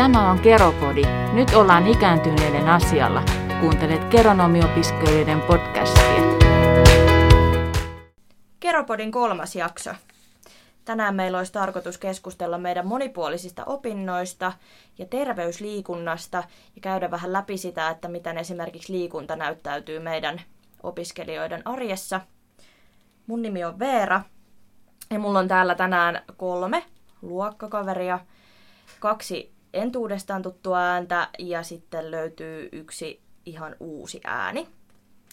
Tämä on Keropodi. Nyt ollaan ikääntyneiden asialla. Kuuntelet geronomiopiskelijoiden podcastia. Keropodin 3. jakso. Tänään meillä olisi tarkoitus keskustella meidän monipuolisista opinnoista ja terveysliikunnasta ja käydä vähän läpi sitä, että miten esimerkiksi liikunta näyttäytyy meidän opiskelijoiden arjessa. Mun nimi on Veera ja mulla on täällä tänään 3 luokkakaveria, 2 entuudestaan tuttua ääntä ja sitten löytyy 1 ihan uusi ääni.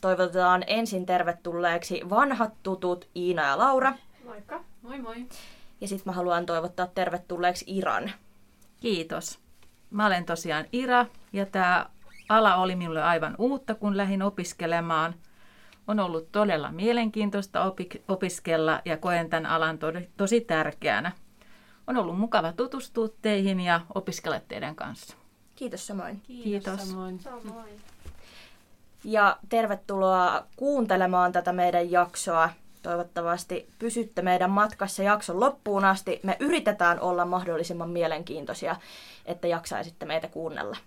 Toivotetaan ensin tervetulleeksi vanhat tutut Iina ja Laura. Moikka. Moi moi. Ja sitten mä haluan toivottaa tervetulleeksi Iran. Kiitos. Mä olen tosiaan Ira ja tämä ala oli minulle aivan uutta, kun lähdin opiskelemaan. On ollut todella mielenkiintoista opiskella ja koen tämän alan tosi tärkeänä. On ollut mukava tutustua teihin ja opiskella teidän kanssa. Kiitos samoin. Kiitos samoin. Ja tervetuloa kuuntelemaan tätä meidän jaksoa. Toivottavasti pysytte meidän matkassa jakson loppuun asti. Me yritetään olla mahdollisimman mielenkiintoisia, että jaksaisitte meitä kuunnella.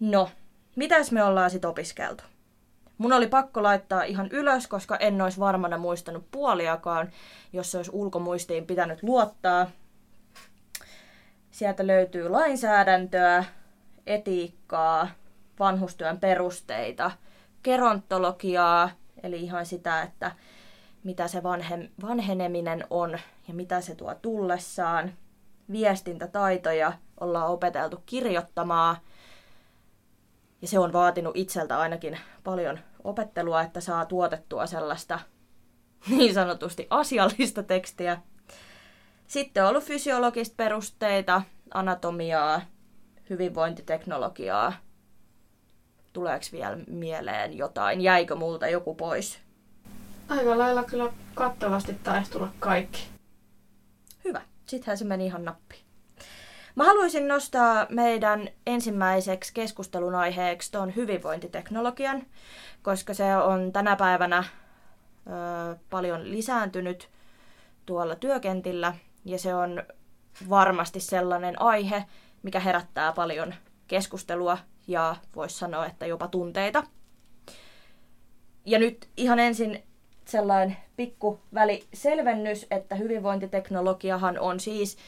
No, mitäs me ollaan sitten opiskeltu? Mun oli pakko laittaa ihan ylös, koska en olisi varmana muistanut puoliakaan, jos se olisi ulkomuistiin pitänyt luottaa. Sieltä löytyy lainsäädäntöä, etiikkaa, vanhustyön perusteita, gerontologiaa, eli ihan sitä, että mitä se vanheneminen on ja mitä se tuo tullessaan. Viestintätaitoja ollaan opeteltu kirjoittamaan. Ja se on vaatinut itseltä ainakin paljon opettelua, että saa tuotettua sellaista niin sanotusti asiallista tekstiä. Sitten on ollut fysiologista perusteita, anatomiaa, hyvinvointiteknologiaa. Tuleeko vielä mieleen jotain? Jäikö multa joku pois? Aika lailla kyllä kattavasti taisi tulla kaikki. Hyvä. Sittenhän se meni ihan nappiin. Mä haluaisin nostaa meidän ensimmäiseksi keskustelun aiheeksi tuon hyvinvointiteknologian, koska se on tänä päivänä paljon lisääntynyt tuolla työkentillä ja se on varmasti sellainen aihe, mikä herättää paljon keskustelua ja voisi sanoa, että jopa tunteita. Ja nyt ihan ensin sellainen pikku väliselvennys, että hyvinvointiteknologiahan on siis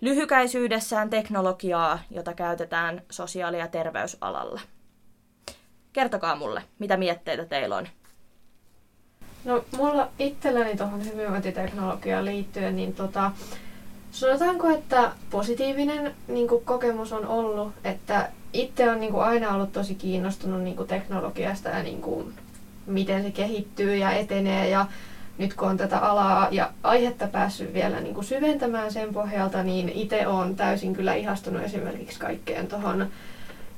lyhykäisyydessään teknologiaa, jota käytetään sosiaali- ja terveysalalla. Kertokaa mulle, mitä mietteitä teillä on? No, mulla itselläni tuohon hyvinvointiteknologiaan liittyen, niin sanotaanko, että positiivinen kokemus on ollut, että itse on aina ollut tosi kiinnostunut teknologiasta ja miten se kehittyy ja etenee ja nyt kun on tätä alaa ja aihetta päässyt vielä syventämään sen pohjalta, niin itse olen täysin kyllä ihastunut esimerkiksi kaikkeen tuohon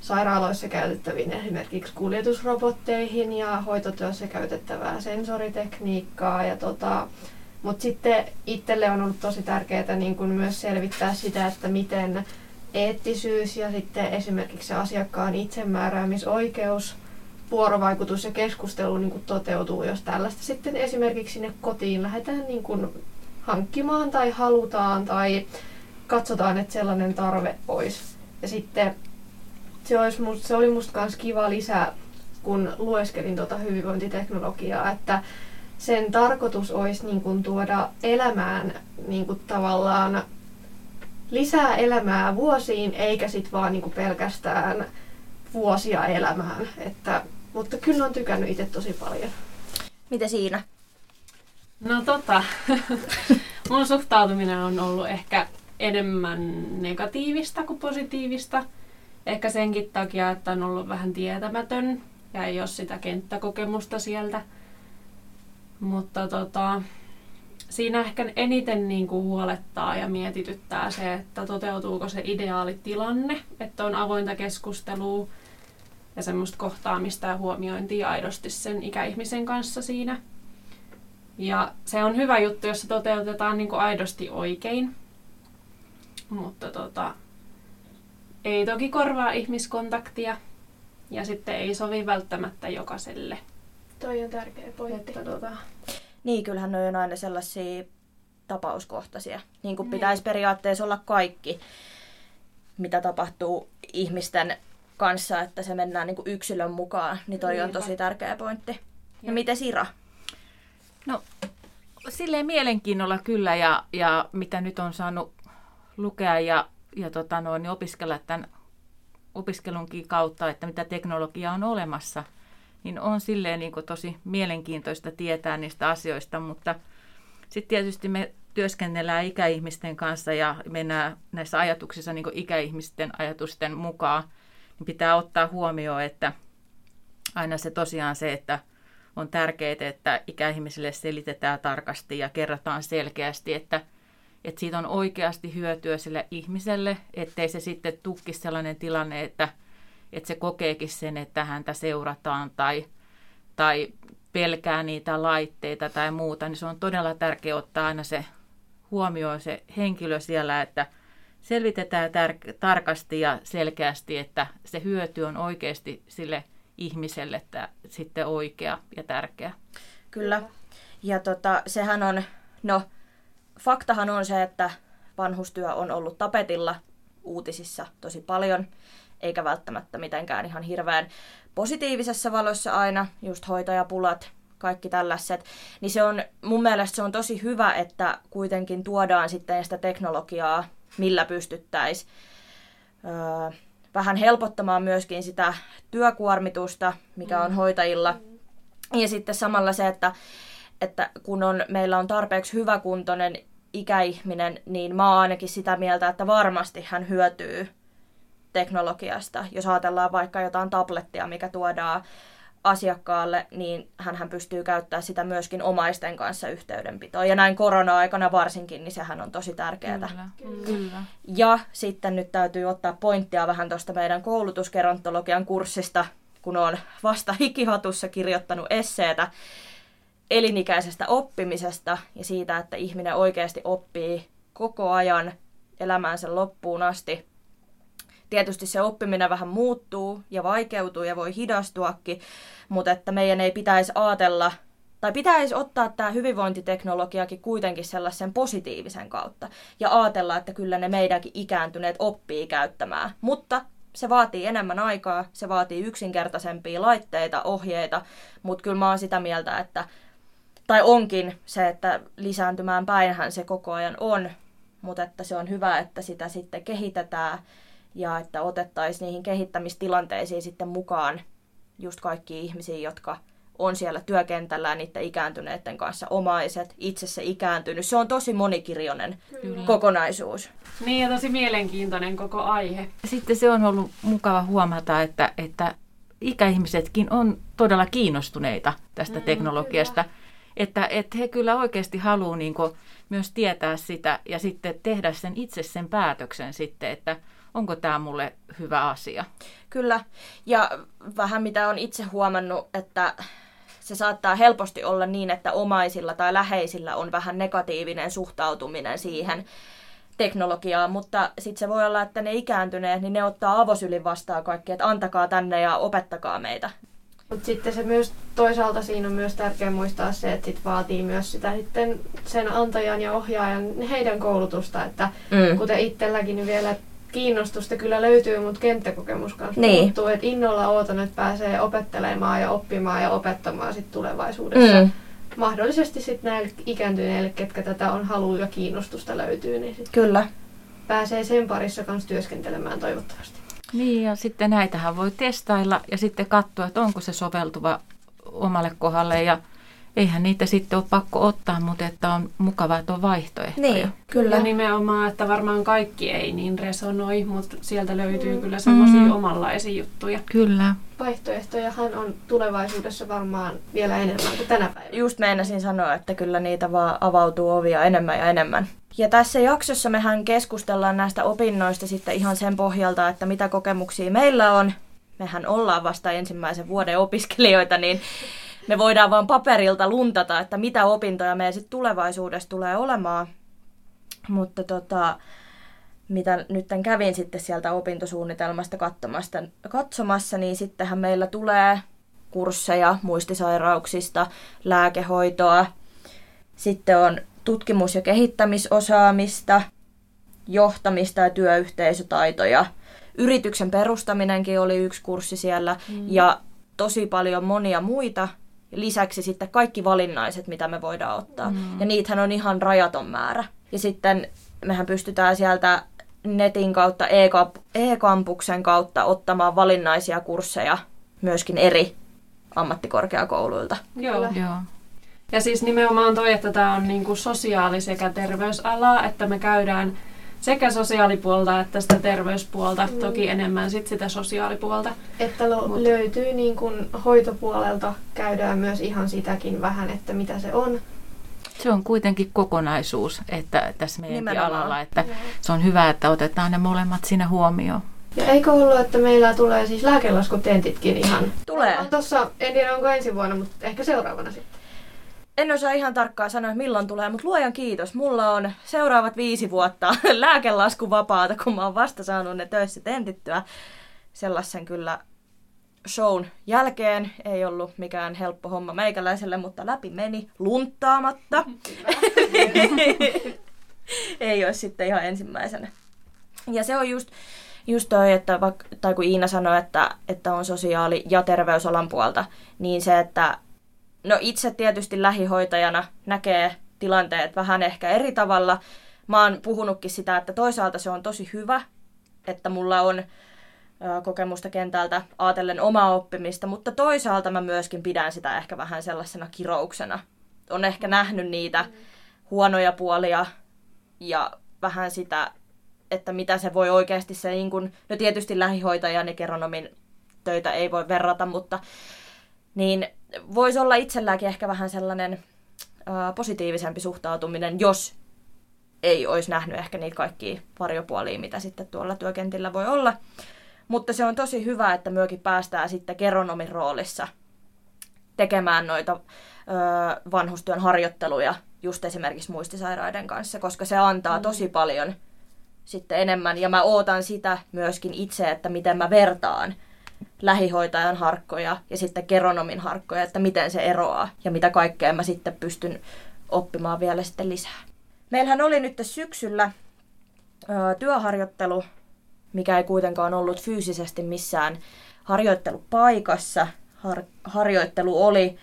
sairaaloissa käytettäviin esimerkiksi kuljetusrobotteihin ja hoitotyössä käytettävää sensoritekniikkaa. Mutta sitten itselle on ollut tosi tärkeää myös selvittää sitä, että miten eettisyys ja sitten esimerkiksi se asiakkaan itsemääräämisoikeus, vuorovaikutus ja keskustelu toteutuu, jos tällaista sitten esimerkiksi sinne kotiin lähdetään hankkimaan tai halutaan tai katsotaan, että sellainen tarve olisi. Ja sitten se oli musta myös kiva lisä, kun lueskelin hyvinvointiteknologiaa, että sen tarkoitus olisi tuoda elämään tavallaan lisää elämää vuosiin, eikä sit vaan pelkästään vuosia elämään, mutta kyllä on tykännyt itse tosi paljon. Mitä siinä? No mun suhtautuminen on ollut ehkä enemmän negatiivista kuin positiivista. Ehkä senkin takia, että on ollut vähän tietämätön ja ei ole sitä kenttäkokemusta sieltä. Mutta siinä ehkä eniten huolettaa ja mietityttää se, että toteutuuko se ideaalitilanne, että on avointa keskustelua ja semmoista kohtaamista ja huomiointia aidosti sen ikäihmisen kanssa siinä. Ja se on hyvä juttu, jos se toteutetaan aidosti oikein. Mutta ei toki korvaa ihmiskontaktia ja sitten ei sovi välttämättä jokaiselle. Toi on tärkeä pointti. Niin, kyllähän ne on aina sellaisia tapauskohtaisia, niin kuin pitäisi periaatteessa olla kaikki, mitä tapahtuu ihmisten kanssa, että se mennään niin kuin yksilön mukaan, niin toi on tosi tärkeä pointti. Ja miten Sira? No, silleen mielenkiinnolla kyllä, ja mitä nyt on saanut lukea ja opiskella tämän opiskelunkin kautta, että mitä teknologiaa on olemassa, niin on silleen niin kuin tosi mielenkiintoista tietää niistä asioista, mutta sitten tietysti me työskennellään ikäihmisten kanssa ja mennään näissä ajatuksissa niin kuin ikäihmisten ajatusten mukaan, niin pitää ottaa huomioon, että aina se tosiaan se, että on tärkeää, että ikäihmisille selitetään tarkasti ja kerrotaan selkeästi, että siitä on oikeasti hyötyä sille ihmiselle, ettei se sitten tukisi sellainen tilanne, että se kokeekin sen, että häntä seurataan tai pelkää niitä laitteita tai muuta, niin se on todella tärkeää ottaa aina se huomioon se henkilö siellä, että selvitetään tarkasti ja selkeästi, että se hyöty on oikeasti sille ihmiselle sitten oikea ja tärkeä. Kyllä. Ja sehän on, faktahan on se, että vanhustyö on ollut tapetilla uutisissa tosi paljon, eikä välttämättä mitenkään ihan hirveän positiivisessa valossa aina, just hoitajapulat, kaikki tällaiset, niin se on, mun mielestä se on tosi hyvä, että kuitenkin tuodaan sitten sitä teknologiaa, millä pystyttäisiin vähän helpottamaan myöskin sitä työkuormitusta, mikä on hoitajilla. Ja sitten samalla se, että kun meillä on tarpeeksi hyväkuntoinen ikäihminen, niin mä oon ainakin sitä mieltä, että varmasti hän hyötyy teknologiasta. Jos ajatellaan vaikka jotain tablettia, mikä tuodaan asiakkaalle, niin hänhän pystyy käyttämään sitä myöskin omaisten kanssa yhteydenpitoon. Ja näin korona-aikana varsinkin, niin sehän on tosi tärkeää. Kyllä. Ja sitten nyt täytyy ottaa pointtia vähän tuosta meidän koulutusgerontologian kurssista, kun on vasta hikihatussa kirjoittanut esseetä elinikäisestä oppimisesta ja siitä, että ihminen oikeasti oppii koko ajan elämäänsä loppuun asti. Tietysti se oppiminen vähän muuttuu ja vaikeutuu ja voi hidastuakin, mutta että meidän ei pitäisi ajatella, tai pitäisi ottaa tämä hyvinvointiteknologiakin kuitenkin sellaisen positiivisen kautta ja ajatella, että kyllä ne meidänkin ikääntyneet oppii käyttämään. Mutta se vaatii enemmän aikaa, se vaatii yksinkertaisempia laitteita, ohjeita, mutta kyllä mä oon sitä mieltä, että, tai onkin se, että lisääntymään päinhän se koko ajan on, mutta että se on hyvä, että sitä sitten kehitetään. Ja että otettaisiin niihin kehittämistilanteisiin sitten mukaan just kaikkia ihmisiä, jotka on siellä työkentällä ja niiden ikääntyneiden kanssa, omaiset, itsessä ikääntynyt. Se on tosi monikirjoinen kokonaisuus. Niin ja tosi mielenkiintoinen koko aihe. Sitten se on ollut mukava huomata, että ikäihmisetkin on todella kiinnostuneita tästä teknologiasta. Kyllä. Että he kyllä oikeasti haluaa niin kuin myös tietää sitä ja sitten tehdä sen itse sen päätöksen sitten, että onko tämä mulle hyvä asia? Kyllä. Ja vähän mitä olen itse huomannut, että se saattaa helposti olla niin, että omaisilla tai läheisillä on vähän negatiivinen suhtautuminen siihen teknologiaan, mutta sitten se voi olla, että ne ikääntyneet, niin ne ottaa avosylin vastaan kaikki, että antakaa tänne ja opettakaa meitä. Mutta sitten se myös toisaalta siinä on myös tärkeää muistaa se, että sit vaatii myös sitä sitten sen antajan ja ohjaajan heidän koulutusta, että kuten itselläkin vielä kiinnostusta kyllä löytyy, mutta kenttäkokemus kanssa puuttuu, että innolla ootan, että pääsee opettelemaan ja oppimaan ja opettamaan sit tulevaisuudessa. Mahdollisesti sit näille ikääntyneille, ketkä tätä on halua ja kiinnostusta löytyy, niin sit kyllä pääsee sen parissa kanssa työskentelemään toivottavasti. Niin ja sitten näitähän voi testailla ja sitten katsoa, että onko se soveltuva omalle kohdalle ja eihän niitä sitten ole pakko ottaa, mutta että on mukavaa, että on vaihtoehtoja. Niin, kyllä. Ja nimenomaan, että varmaan kaikki ei niin resonoi, mutta sieltä löytyy kyllä semmoisia omanlaisia juttuja. Kyllä. Vaihtoehtojahan on tulevaisuudessa varmaan vielä enemmän kuin tänä päivänä. Just meinasin sanoa, että kyllä niitä vaan avautuu ovia enemmän ja enemmän. Ja tässä jaksossa mehän keskustellaan näistä opinnoista sitten ihan sen pohjalta, että mitä kokemuksia meillä on. Mehän ollaan vasta ensimmäisen vuoden opiskelijoita, niin me voidaan vaan paperilta luntata, että mitä opintoja meidän sitten tulevaisuudessa tulee olemaan. Mutta mitä nyt kävin sitten sieltä opintosuunnitelmasta katsomassa, niin sittenhän meillä tulee kursseja muistisairauksista, lääkehoitoa. Sitten on tutkimus- ja kehittämisosaamista, johtamista ja työyhteisötaitoja. Yrityksen perustaminenkin oli yksi kurssi siellä ja tosi paljon monia muita. Lisäksi sitten kaikki valinnaiset, mitä me voidaan ottaa. Ja niitähän on ihan rajaton määrä. Ja sitten mehän pystytään sieltä netin kautta, e-kampuksen kautta ottamaan valinnaisia kursseja myöskin eri ammattikorkeakouluilta. Joo. Ja siis nimenomaan toi, että tämä on niinku sosiaali- sekä terveysalaa, että me käydään sekä sosiaalipuolta että sitä terveyspuolta, toki enemmän sit sitä sosiaalipuolta. Että löytyy niin kun hoitopuolelta, käydään myös ihan sitäkin vähän, että mitä se on. Se on kuitenkin kokonaisuus, että tässä meidänkin alalla, että se on hyvä, että otetaan ne molemmat siinä huomioon. Ja eikö ollut, että meillä tulee siis lääkelaskutentitkin ihan? Tulee. Tossa, en tiedä onko ensi vuonna, mutta ehkä seuraavana sitten. En osaa ihan tarkkaan sanoa, milloin tulee, mutta luojan kiitos. Mulla on seuraavat 5 vuotta lääkelasku vapaata, kun mä oon vasta saanut ne töissä tentittyä. Sellaisen kyllä shown jälkeen ei ollut mikään helppo homma meikäläiselle, mutta läpi meni lunttaamatta. Ei ole sitten ihan ensimmäisenä. Ja se on just toi, että tai kun Iina sanoi, että on sosiaali- ja terveysalan puolta, niin se, että no itse tietysti lähihoitajana näkee tilanteet vähän ehkä eri tavalla. Mä oon puhunutkin sitä, että toisaalta se on tosi hyvä, että mulla on kokemusta kentältä ajatellen omaa oppimista, mutta toisaalta mä myöskin pidän sitä ehkä vähän sellaisena kirouksena. On ehkä nähnyt niitä huonoja puolia ja vähän sitä, että mitä se voi oikeasti se niin kun, no tietysti lähihoitajan ja geronomin töitä ei voi verrata, mutta niin voisi olla itselläänkin ehkä vähän sellainen positiivisempi suhtautuminen, jos ei olisi nähnyt ehkä niitä kaikkia varjopuolia, mitä sitten tuolla työkentillä voi olla. Mutta se on tosi hyvä, että myökin päästään sitten geronomin roolissa tekemään noita vanhustyön harjoitteluja just esimerkiksi muistisairaiden kanssa, koska se antaa tosi paljon sitten enemmän. Ja mä ootan sitä myöskin itse, että miten mä vertaan lähihoitajan harkkoja ja sitten geronomin harkkoja, että miten se eroaa ja mitä kaikkea mä sitten pystyn oppimaan vielä sitten lisää. Meillähän oli nyt syksyllä työharjoittelu, mikä ei kuitenkaan ollut fyysisesti missään harjoittelupaikassa. Harjoittelu oli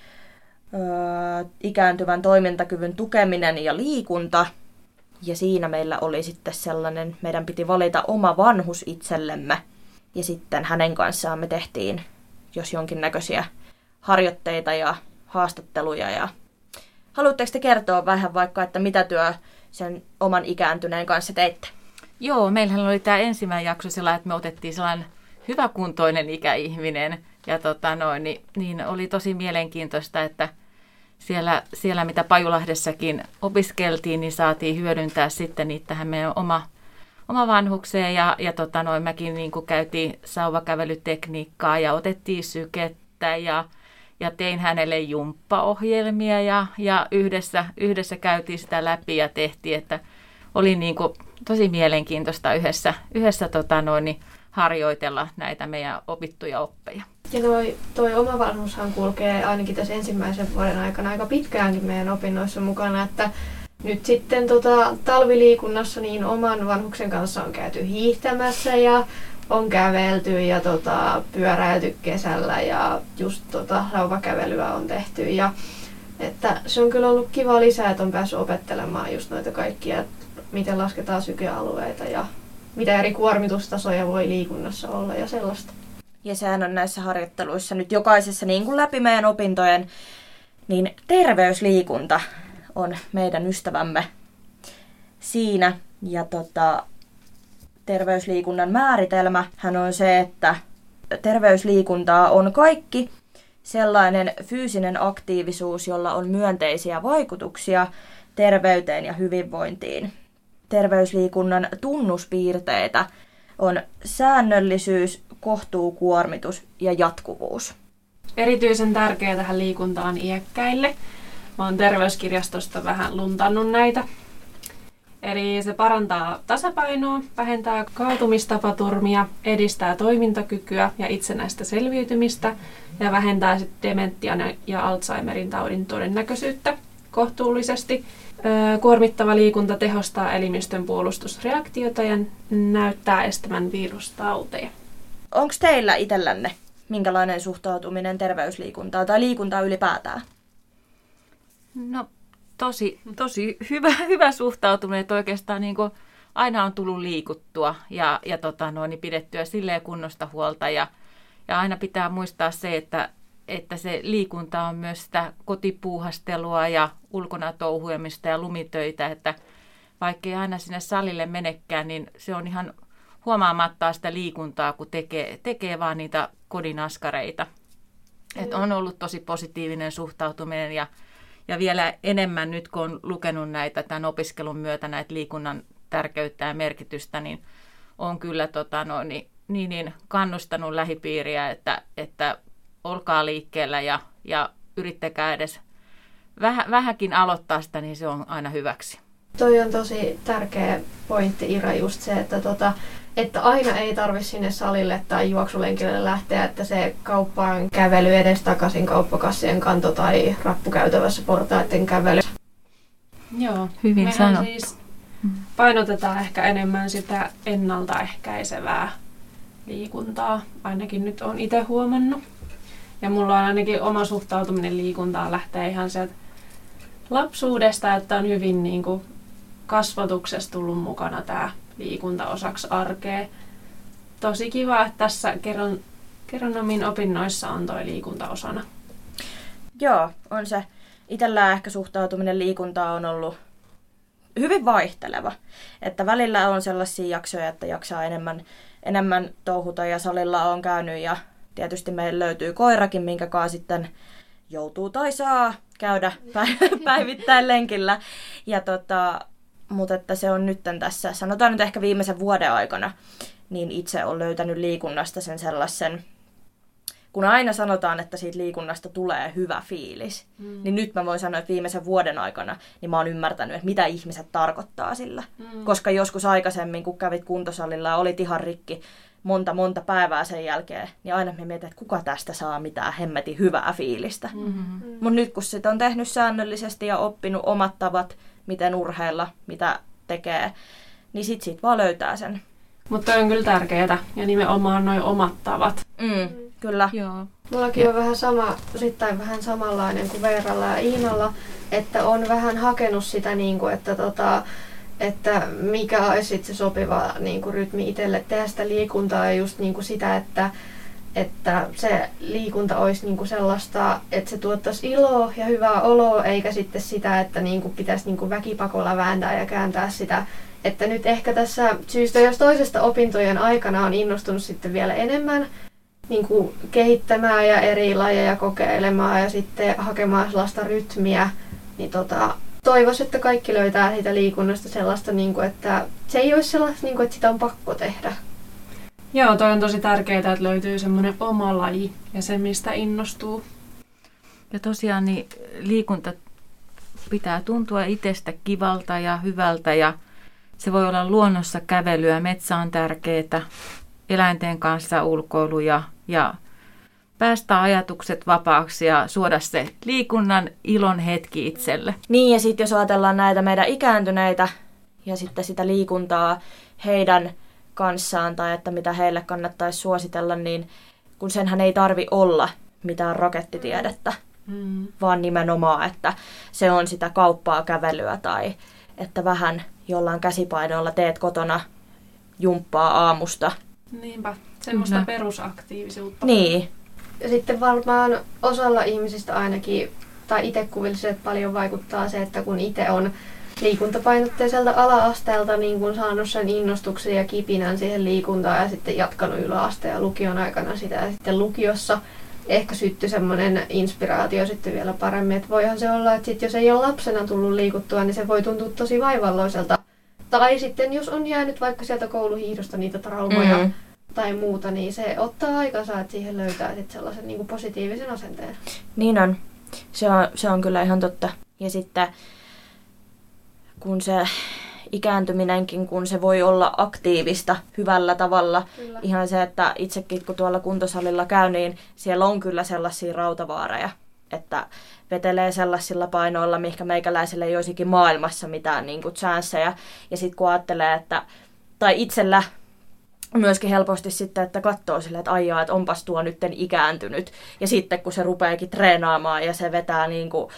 ikääntyvän toimintakyvyn tukeminen ja liikunta. Ja siinä meillä oli sitten sellainen, meidän piti valita oma vanhus itsellemme. Ja sitten hänen kanssaan me tehtiin jos jonkinnäköisiä harjoitteita ja haastatteluja. Ja haluatteko te kertoa vähän vaikka, että mitä työ sen oman ikääntyneen kanssa teitte? Joo, meillähän oli tämä ensimmäinen jakso sellainen, että me otettiin sellainen hyväkuntoinen ikäihminen. Ja niin oli tosi mielenkiintoista, että siellä mitä Pajulahdessakin opiskeltiin, niin saatiin hyödyntää sitten niitähän meidän oma vanhukseen ja mäkin niin kuin käytiin sauvakävelytekniikkaa ja otettiin sykettä ja tein hänelle jumppaohjelmia ja yhdessä käytiin sitä läpi ja tehtiin, että oli niin kuin tosi mielenkiintoista yhdessä harjoitella näitä meidän opittuja oppeja. Ja toi oma vanhushan kulkee ainakin tässä ensimmäisen vuoden aikana aika pitkäänkin meidän opinnoissa mukana, että nyt sitten talviliikunnassa niin oman vanhuksen kanssa on käyty hiihtämässä ja on kävelty ja pyöräilty kesällä ja just rauvakävelyä on tehty. Ja, että se on kyllä ollut kiva lisä, että on päässyt opettelemaan just noita kaikkia, miten lasketaan sykealueita ja mitä eri kuormitustasoja voi liikunnassa olla ja sellaista. Ja sehän on näissä harjoitteluissa nyt jokaisessa niin kuin läpi meidän opintojen niin terveysliikunta on meidän ystävämme siinä. Ja terveysliikunnan määritelmähän on se, että terveysliikuntaa on kaikki sellainen fyysinen aktiivisuus, jolla on myönteisiä vaikutuksia terveyteen ja hyvinvointiin. Terveysliikunnan tunnuspiirteitä on säännöllisyys, kohtuukuormitus ja jatkuvuus. Erityisen tärkeää tähän liikuntaan iäkkäille. Mä oon terveyskirjastosta vähän luntannut näitä. Eli se parantaa tasapainoa, vähentää kaatumistapaturmia, edistää toimintakykyä ja itsenäistä selviytymistä ja vähentää dementian ja Alzheimerin taudin todennäköisyyttä kohtuullisesti. Kuormittava liikunta tehostaa elimistön puolustusreaktiota ja näyttää estävän virustauteja. Onko teillä itsellänne minkälainen suhtautuminen terveysliikuntaa tai liikuntaa ylipäätään? No tosi hyvä suhtautuminen, että oikeastaan niin kuin aina on tullut liikuttua ja niin pidettyä silleen kunnosta huolta. Ja aina pitää muistaa se, että se liikunta on myös sitä kotipuuhastelua ja ulkona touhuamista ja lumitöitä, että vaikkei aina sinne salille menekään, niin se on ihan huomaamattaa sitä liikuntaa, kun tekee vaan niitä kodin askareita. Et on ollut tosi positiivinen suhtautuminen ja vielä enemmän nyt, kun on lukenut näitä tämän opiskelun myötä näitä liikunnan tärkeyttä ja merkitystä, niin on kyllä kannustanut lähipiiriä, että olkaa liikkeellä ja yrittäkää edes vähäkin aloittaa sitä, niin se on aina hyväksi. Toi on tosi tärkeä pointti, Ira, just se, että aina ei tarvitse sinne salille tai juoksulenkille lähteä, että se kauppaan kävely edes takaisin kauppakassien kanto tai rappukäytävässä portaiden kävely. Joo, hyvin mehän sanottu. Siis painotetaan ehkä enemmän sitä ennaltaehkäisevää liikuntaa, ainakin nyt olen itse huomannut. Ja mulla on ainakin oma suhtautuminen liikuntaan lähtee ihan sieltä lapsuudesta, että on hyvin niin kuin kasvatuksessa tullut mukana tämä liikunta osaksi arkea. Tosi kiva, että tässä geronomin opinnoissa on toi liikunta osana. Joo, on se. Itsellään ehkä suhtautuminen liikuntaan on ollut hyvin vaihteleva. Että välillä on sellaisia jaksoja, että jaksaa enemmän touhuta ja salilla on käynyt ja tietysti meillä löytyy koirakin, minkä kaa sitten joutuu tai saa käydä päivittäin lenkillä. Ja mutta että se on nytten tässä, sanotaan nyt ehkä viimeisen vuoden aikana, niin itse olen löytänyt liikunnasta sen sellaisen, kun aina sanotaan, että siitä liikunnasta tulee hyvä fiilis, niin nyt mä voin sanoa, että viimeisen vuoden aikana niin mä oon ymmärtänyt, että mitä ihmiset tarkoittaa sillä. Koska joskus aikaisemmin, kun kävit kuntosalilla ja olit ihan rikki, monta päivää sen jälkeen, niin aina me mietin, että kuka tästä saa mitään hemmetin hyvää fiilistä. Mm-hmm. Mutta nyt kun sitä on tehnyt säännöllisesti ja oppinut omat tavat, miten urheilla, mitä tekee, niin siitä vaan löytää sen. Mutta on kyllä tärkeää ja nimenomaan noi omat tavat. Kyllä. Joo. Mullakin on vähän samanlainen kuin Veeralla ja Iinalla, että on vähän hakenut sitä, niin kuin, että mikä olisi se sopiva niin kuin rytmi itselle tehdä sitä liikuntaa ja just niin kuin sitä, että se liikunta olisi niin kuin sellaista, että se tuottaisi iloa ja hyvää oloa, eikä sitten sitä, että niin kuin pitäisi niin kuin väkipakolla vääntää ja kääntää sitä. Että nyt ehkä tässä syystä jos toisesta opintojen aikana on innostunut sitten vielä enemmän niin kuin kehittämään ja eri lajeja kokeilemaan ja sitten hakemaan sellaista rytmiä, niin toivoisin, että kaikki löytää siitä liikunnasta sellaista, että se ei olisi sellaista, että sitä on pakko tehdä. Joo, toi on tosi tärkeää, että löytyy semmoinen oma laji ja se, mistä innostuu. Ja tosiaan niin liikunta pitää tuntua itsestä kivalta ja hyvältä ja se voi olla luonnossa kävelyä, metsä on tärkeää, eläinten kanssa ulkoilu ja päästää ajatukset vapaaksi ja suoda se liikunnan ilon hetki itselle. Niin ja sitten jos ajatellaan näitä meidän ikääntyneitä ja sitten sitä liikuntaa heidän kanssaan tai että mitä heille kannattaisi suositella, niin kun senhän ei tarvi olla mitään rakettitiedettä, vaan nimenomaan, että se on sitä kauppaa kävelyä tai että vähän jollain käsipainoilla teet kotona jumppaa aamusta. Niinpä, semmoista perusaktiivisuutta. Niin. Ja sitten varmaan osalla ihmisistä ainakin, tai itse kuvilliset paljon vaikuttaa se, että kun itse on liikuntapainotteiselta ala-asteelta niin kun saanut sen innostuksen ja kipinän siihen liikuntaan ja sitten jatkanut yläasteen ja lukion aikana sitä ja sitten lukiossa ehkä syttyi semmoinen inspiraatio sitten vielä paremmin. Että voihan se olla, että sit jos ei ole lapsena tullut liikuttua, niin se voi tuntua tosi vaivalloiselta. Tai sitten jos on jäänyt vaikka sieltä kouluhiihdosta niitä traumoja, tai muuta, niin se ottaa aikansa, että siihen löytää sitten sellaisen niin kuin positiivisen asenteen. Niin on. Se on kyllä ihan totta. Ja sitten kun se ikääntyminenkin, kun se voi olla aktiivista hyvällä tavalla. Kyllä. Ihan se, että itsekin kun tuolla kuntosalilla käy, niin siellä on kyllä sellaisia rautavaareja, että vetelee sellaisilla painoilla, mihinkä meikäläiselle ei olisikin maailmassa mitään niin kuin chanssejä. Ja sitten kun ajattelee, että, tai itsellä myöskin helposti sitten, että katsoo silleen, että aijaa, että onpas tuo nytten ikääntynyt. Ja sitten kun se rupeekin treenaamaan ja se vetää niin kuin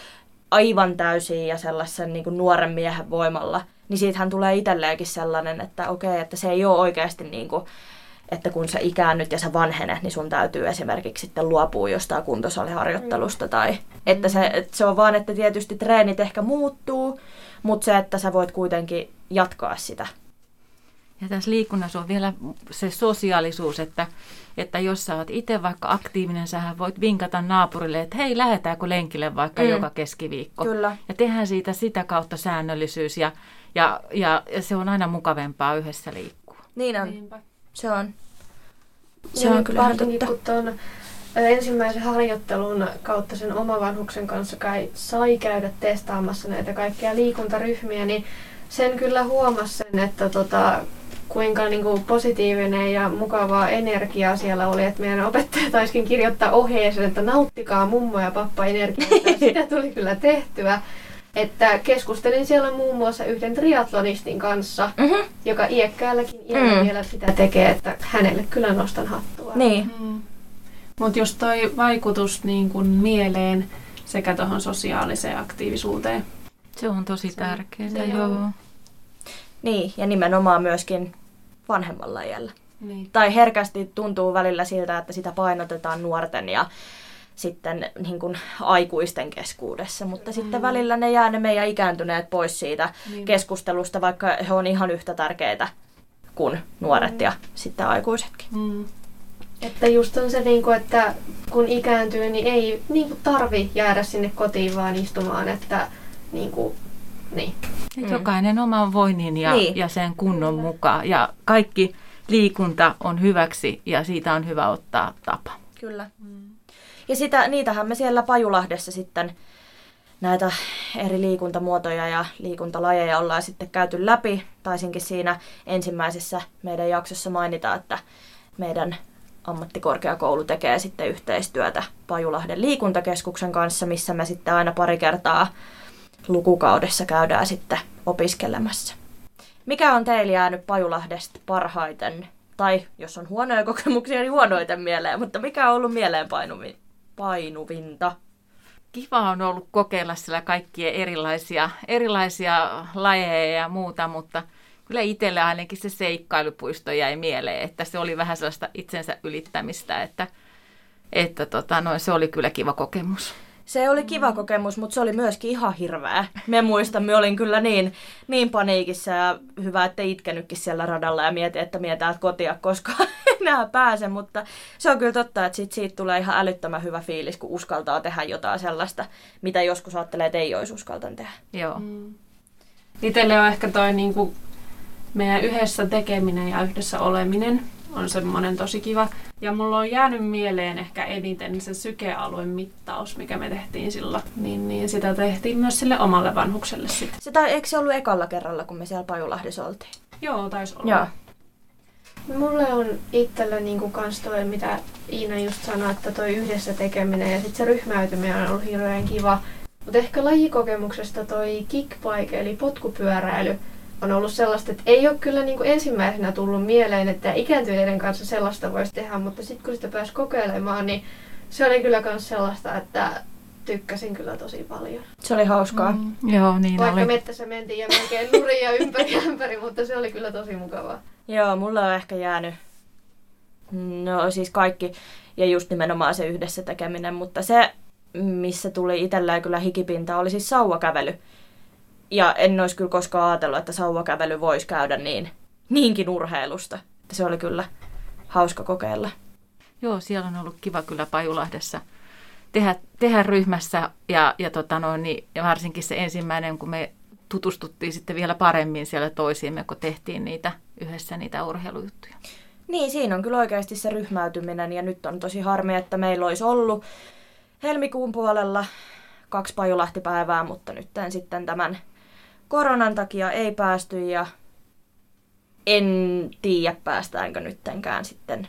aivan täysin ja sellaisen niin kuin nuoren miehen voimalla, niin siitähän tulee itselleenkin sellainen, että okei, että se ei ole oikeasti niin kuin, että kun sä ikäännyt ja sä vanhenet, niin sun täytyy esimerkiksi sitten luopua jostain kuntosaliharjoittelusta. Tai, että se on vaan, että tietysti treenit ehkä muuttuu, mutta se, että sä voit kuitenkin jatkaa sitä. Ja tässä liikunnassa on vielä se sosiaalisuus, että jos sä oot itse vaikka aktiivinen, sähän voit vinkata naapurille, että hei, lähdetäänkö lenkille vaikka joka keskiviikko. Kyllä. Ja tehdään siitä sitä kautta säännöllisyys ja se on aina mukavampaa yhdessä liikkua. Niin on. Niinpä. Se on kyllä totta. Kun tuon ensimmäisen harjoittelun kautta sen oma vanhuksen kanssa sai käydä testaamassa näitä kaikkia liikuntaryhmiä, niin sen kyllä huomasi sen, että kuinka niinku positiivinen ja mukavaa energiaa siellä oli, että meidän opettaja taisikin kirjoittaa ohjeeseen, että nauttikaa mummo ja pappa energiaa. Sitä tuli kyllä tehtyä. Että keskustelin siellä muun muassa yhden triatlonistin kanssa, joka iäkkäälläkin vielä sitä tekee, että hänelle kyllä nostan hattua. Niin. Mutta just toi vaikutus niin kun mieleen sekä tuohon sosiaaliseen aktiivisuuteen. Se on tosi tärkeää, joo. Niin, ja nimenomaan myöskin vanhemmalla iällä. Niin. Tai herkästi tuntuu välillä siltä, että sitä painotetaan nuorten ja sitten niin kuin aikuisten keskuudessa, mutta sitten välillä ne jää ne meidän ikääntyneet pois siitä keskustelusta, vaikka he on ihan yhtä tärkeitä kuin nuoret ja sitten aikuisetkin. Että just on se, että kun ikääntyy, niin ei tarvi jäädä sinne kotiin vaan istumaan, että niin. Jokainen oman voinnin ja sen kunnon mukaan ja kaikki liikunta on hyväksi ja siitä on hyvä ottaa tapa. Kyllä. Ja niitähän me siellä Pajulahdessa sitten näitä eri liikuntamuotoja ja liikuntalajeja ollaan sitten käyty läpi. Taisinkin siinä ensimmäisessä meidän jaksossa mainita, että meidän ammattikorkeakoulu tekee sitten yhteistyötä Pajulahden liikuntakeskuksen kanssa, missä me sitten aina pari kertaa lukukaudessa käydään sitten opiskelemassa. Mikä on teille jäänyt Pajulahdesta parhaiten? Tai jos on huonoja kokemuksia, niin huonoiten mieleen, mutta mikä on ollut mieleen painuvinta. Kiva on ollut kokeilla siellä kaikkia erilaisia lajeja ja muuta, mutta kyllä itsellä ainakin se seikkailupuisto jäi mieleen, että se oli vähän sellaista itsensä ylittämistä, että se oli kyllä kiva kokemus. Se oli kiva kokemus, mutta se oli myöskin ihan hirveä. Me olin kyllä niin paniikissa ja hyvä, ettei itkenytkin siellä radalla ja mietin, että mietitään kotia koskaan enää pääse. Mutta se on kyllä totta, että siitä tulee ihan älyttömän hyvä fiilis, kun uskaltaa tehdä jotain sellaista, mitä joskus ajattelee, että ei olisi uskaltanut tehdä. Joo. Itselle on ehkä toi meidän yhdessä tekeminen ja yhdessä oleminen on semmoinen tosi kiva. Ja mulla on jäänyt mieleen ehkä eniten se sykealueen mittaus, mikä me tehtiin sillä. Niin sitä tehtiin myös sille omalle vanhukselle sitten. Eikö se ollut ekalla kerralla, kun me siellä Pajulahdessa oltiin? Joo, taisi olla. Joo. Mulle on itsellä kans toi, mitä Iina just sanoi, että toi yhdessä tekeminen ja sitten se ryhmäytyminen on ollut hirveän kiva. Mutta ehkä lajikokemuksesta toi kickbike eli potkupyöräily on ollut sellaista, että ei ole kyllä ensimmäisenä tullut mieleen, että ikääntyneiden kanssa sellaista voisi tehdä, mutta sitten kun sitä pääsi kokeilemaan, niin se oli kyllä myös sellaista, että tykkäsin kyllä tosi paljon. Se oli hauskaa. Joo, niin vaikka oli. Mettässä mentiin ja melkein nurin ja ympäri, mutta se oli kyllä tosi mukavaa. Joo, mulla on ehkä jäänyt, no siis kaikki ja just nimenomaan se yhdessä tekeminen, mutta se, missä tuli itsellään kyllä hikipinta, oli siis sauvakävely. Ja en olisi kyllä koskaan ajatellut, että sauvakävely voisi käydä niinkin urheilusta. Se oli kyllä hauska kokeilla. Joo, siellä on ollut kiva kyllä Pajulahdessa tehdä ryhmässä. Ja varsinkin se ensimmäinen, kun me tutustuttiin sitten vielä paremmin siellä toisiimme, kun tehtiin yhdessä niitä urheilujuttuja. Niin, siinä on kyllä oikeasti se ryhmäytyminen. Ja nyt on tosi harmi, että meillä olisi ollut helmikuun puolella 2 Pajulahti-päivää, mutta nyt sitten tämän koronan takia ei päästy ja en tiedä päästäänkö nyttenkään sitten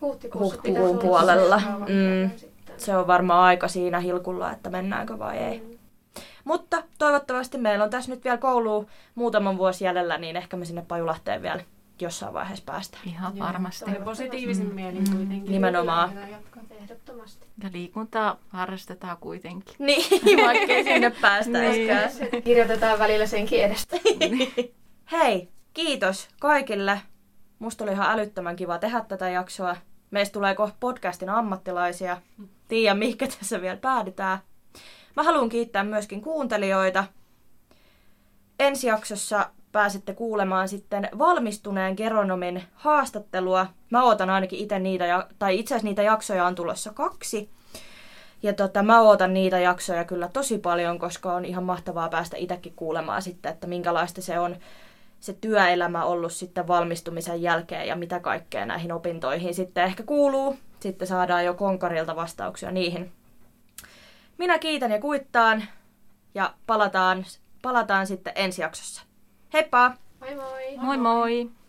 huhtikuun puolella. se on varmaan aika siinä hilkulla, että mennäänkö vai ei. Mutta toivottavasti meillä on tässä nyt vielä koulua muutaman vuosi jäljellä, niin ehkä me sinne Pajulahteen vielä jossain vaiheessa päästään. Ihan varmasti. Joo, positiivisen mielin kuitenkin. Nimenomaan. Ehdottomasti. Ja liikuntaa harrastetaan kuitenkin. Niin, vaikkei sinne päästäisikään. Niin. Kirjoitetaan välillä senkin edestä. Hei, kiitos kaikille. Musta oli ihan älyttömän kiva tehdä tätä jaksoa. Meistä tulee kohta podcastin ammattilaisia. Tiedän, mihinkä tässä vielä päädytään. Mä haluan kiittää myöskin kuuntelijoita. Ensi jaksossa pääsette kuulemaan sitten valmistuneen geronomin haastattelua. Mä ootan ainakin itse niitä, tai itse asiassa niitä jaksoja on tulossa 2. Ja mä ootan niitä jaksoja kyllä tosi paljon, koska on ihan mahtavaa päästä itsekin kuulemaan sitten, että minkälaista se on se työelämä ollut sitten valmistumisen jälkeen ja mitä kaikkea näihin opintoihin sitten ehkä kuuluu. Sitten saadaan jo konkarilta vastauksia niihin. Minä kiitän ja kuittaan ja palataan sitten ensi jaksossa. Heippa! Moi moi! Moi moi!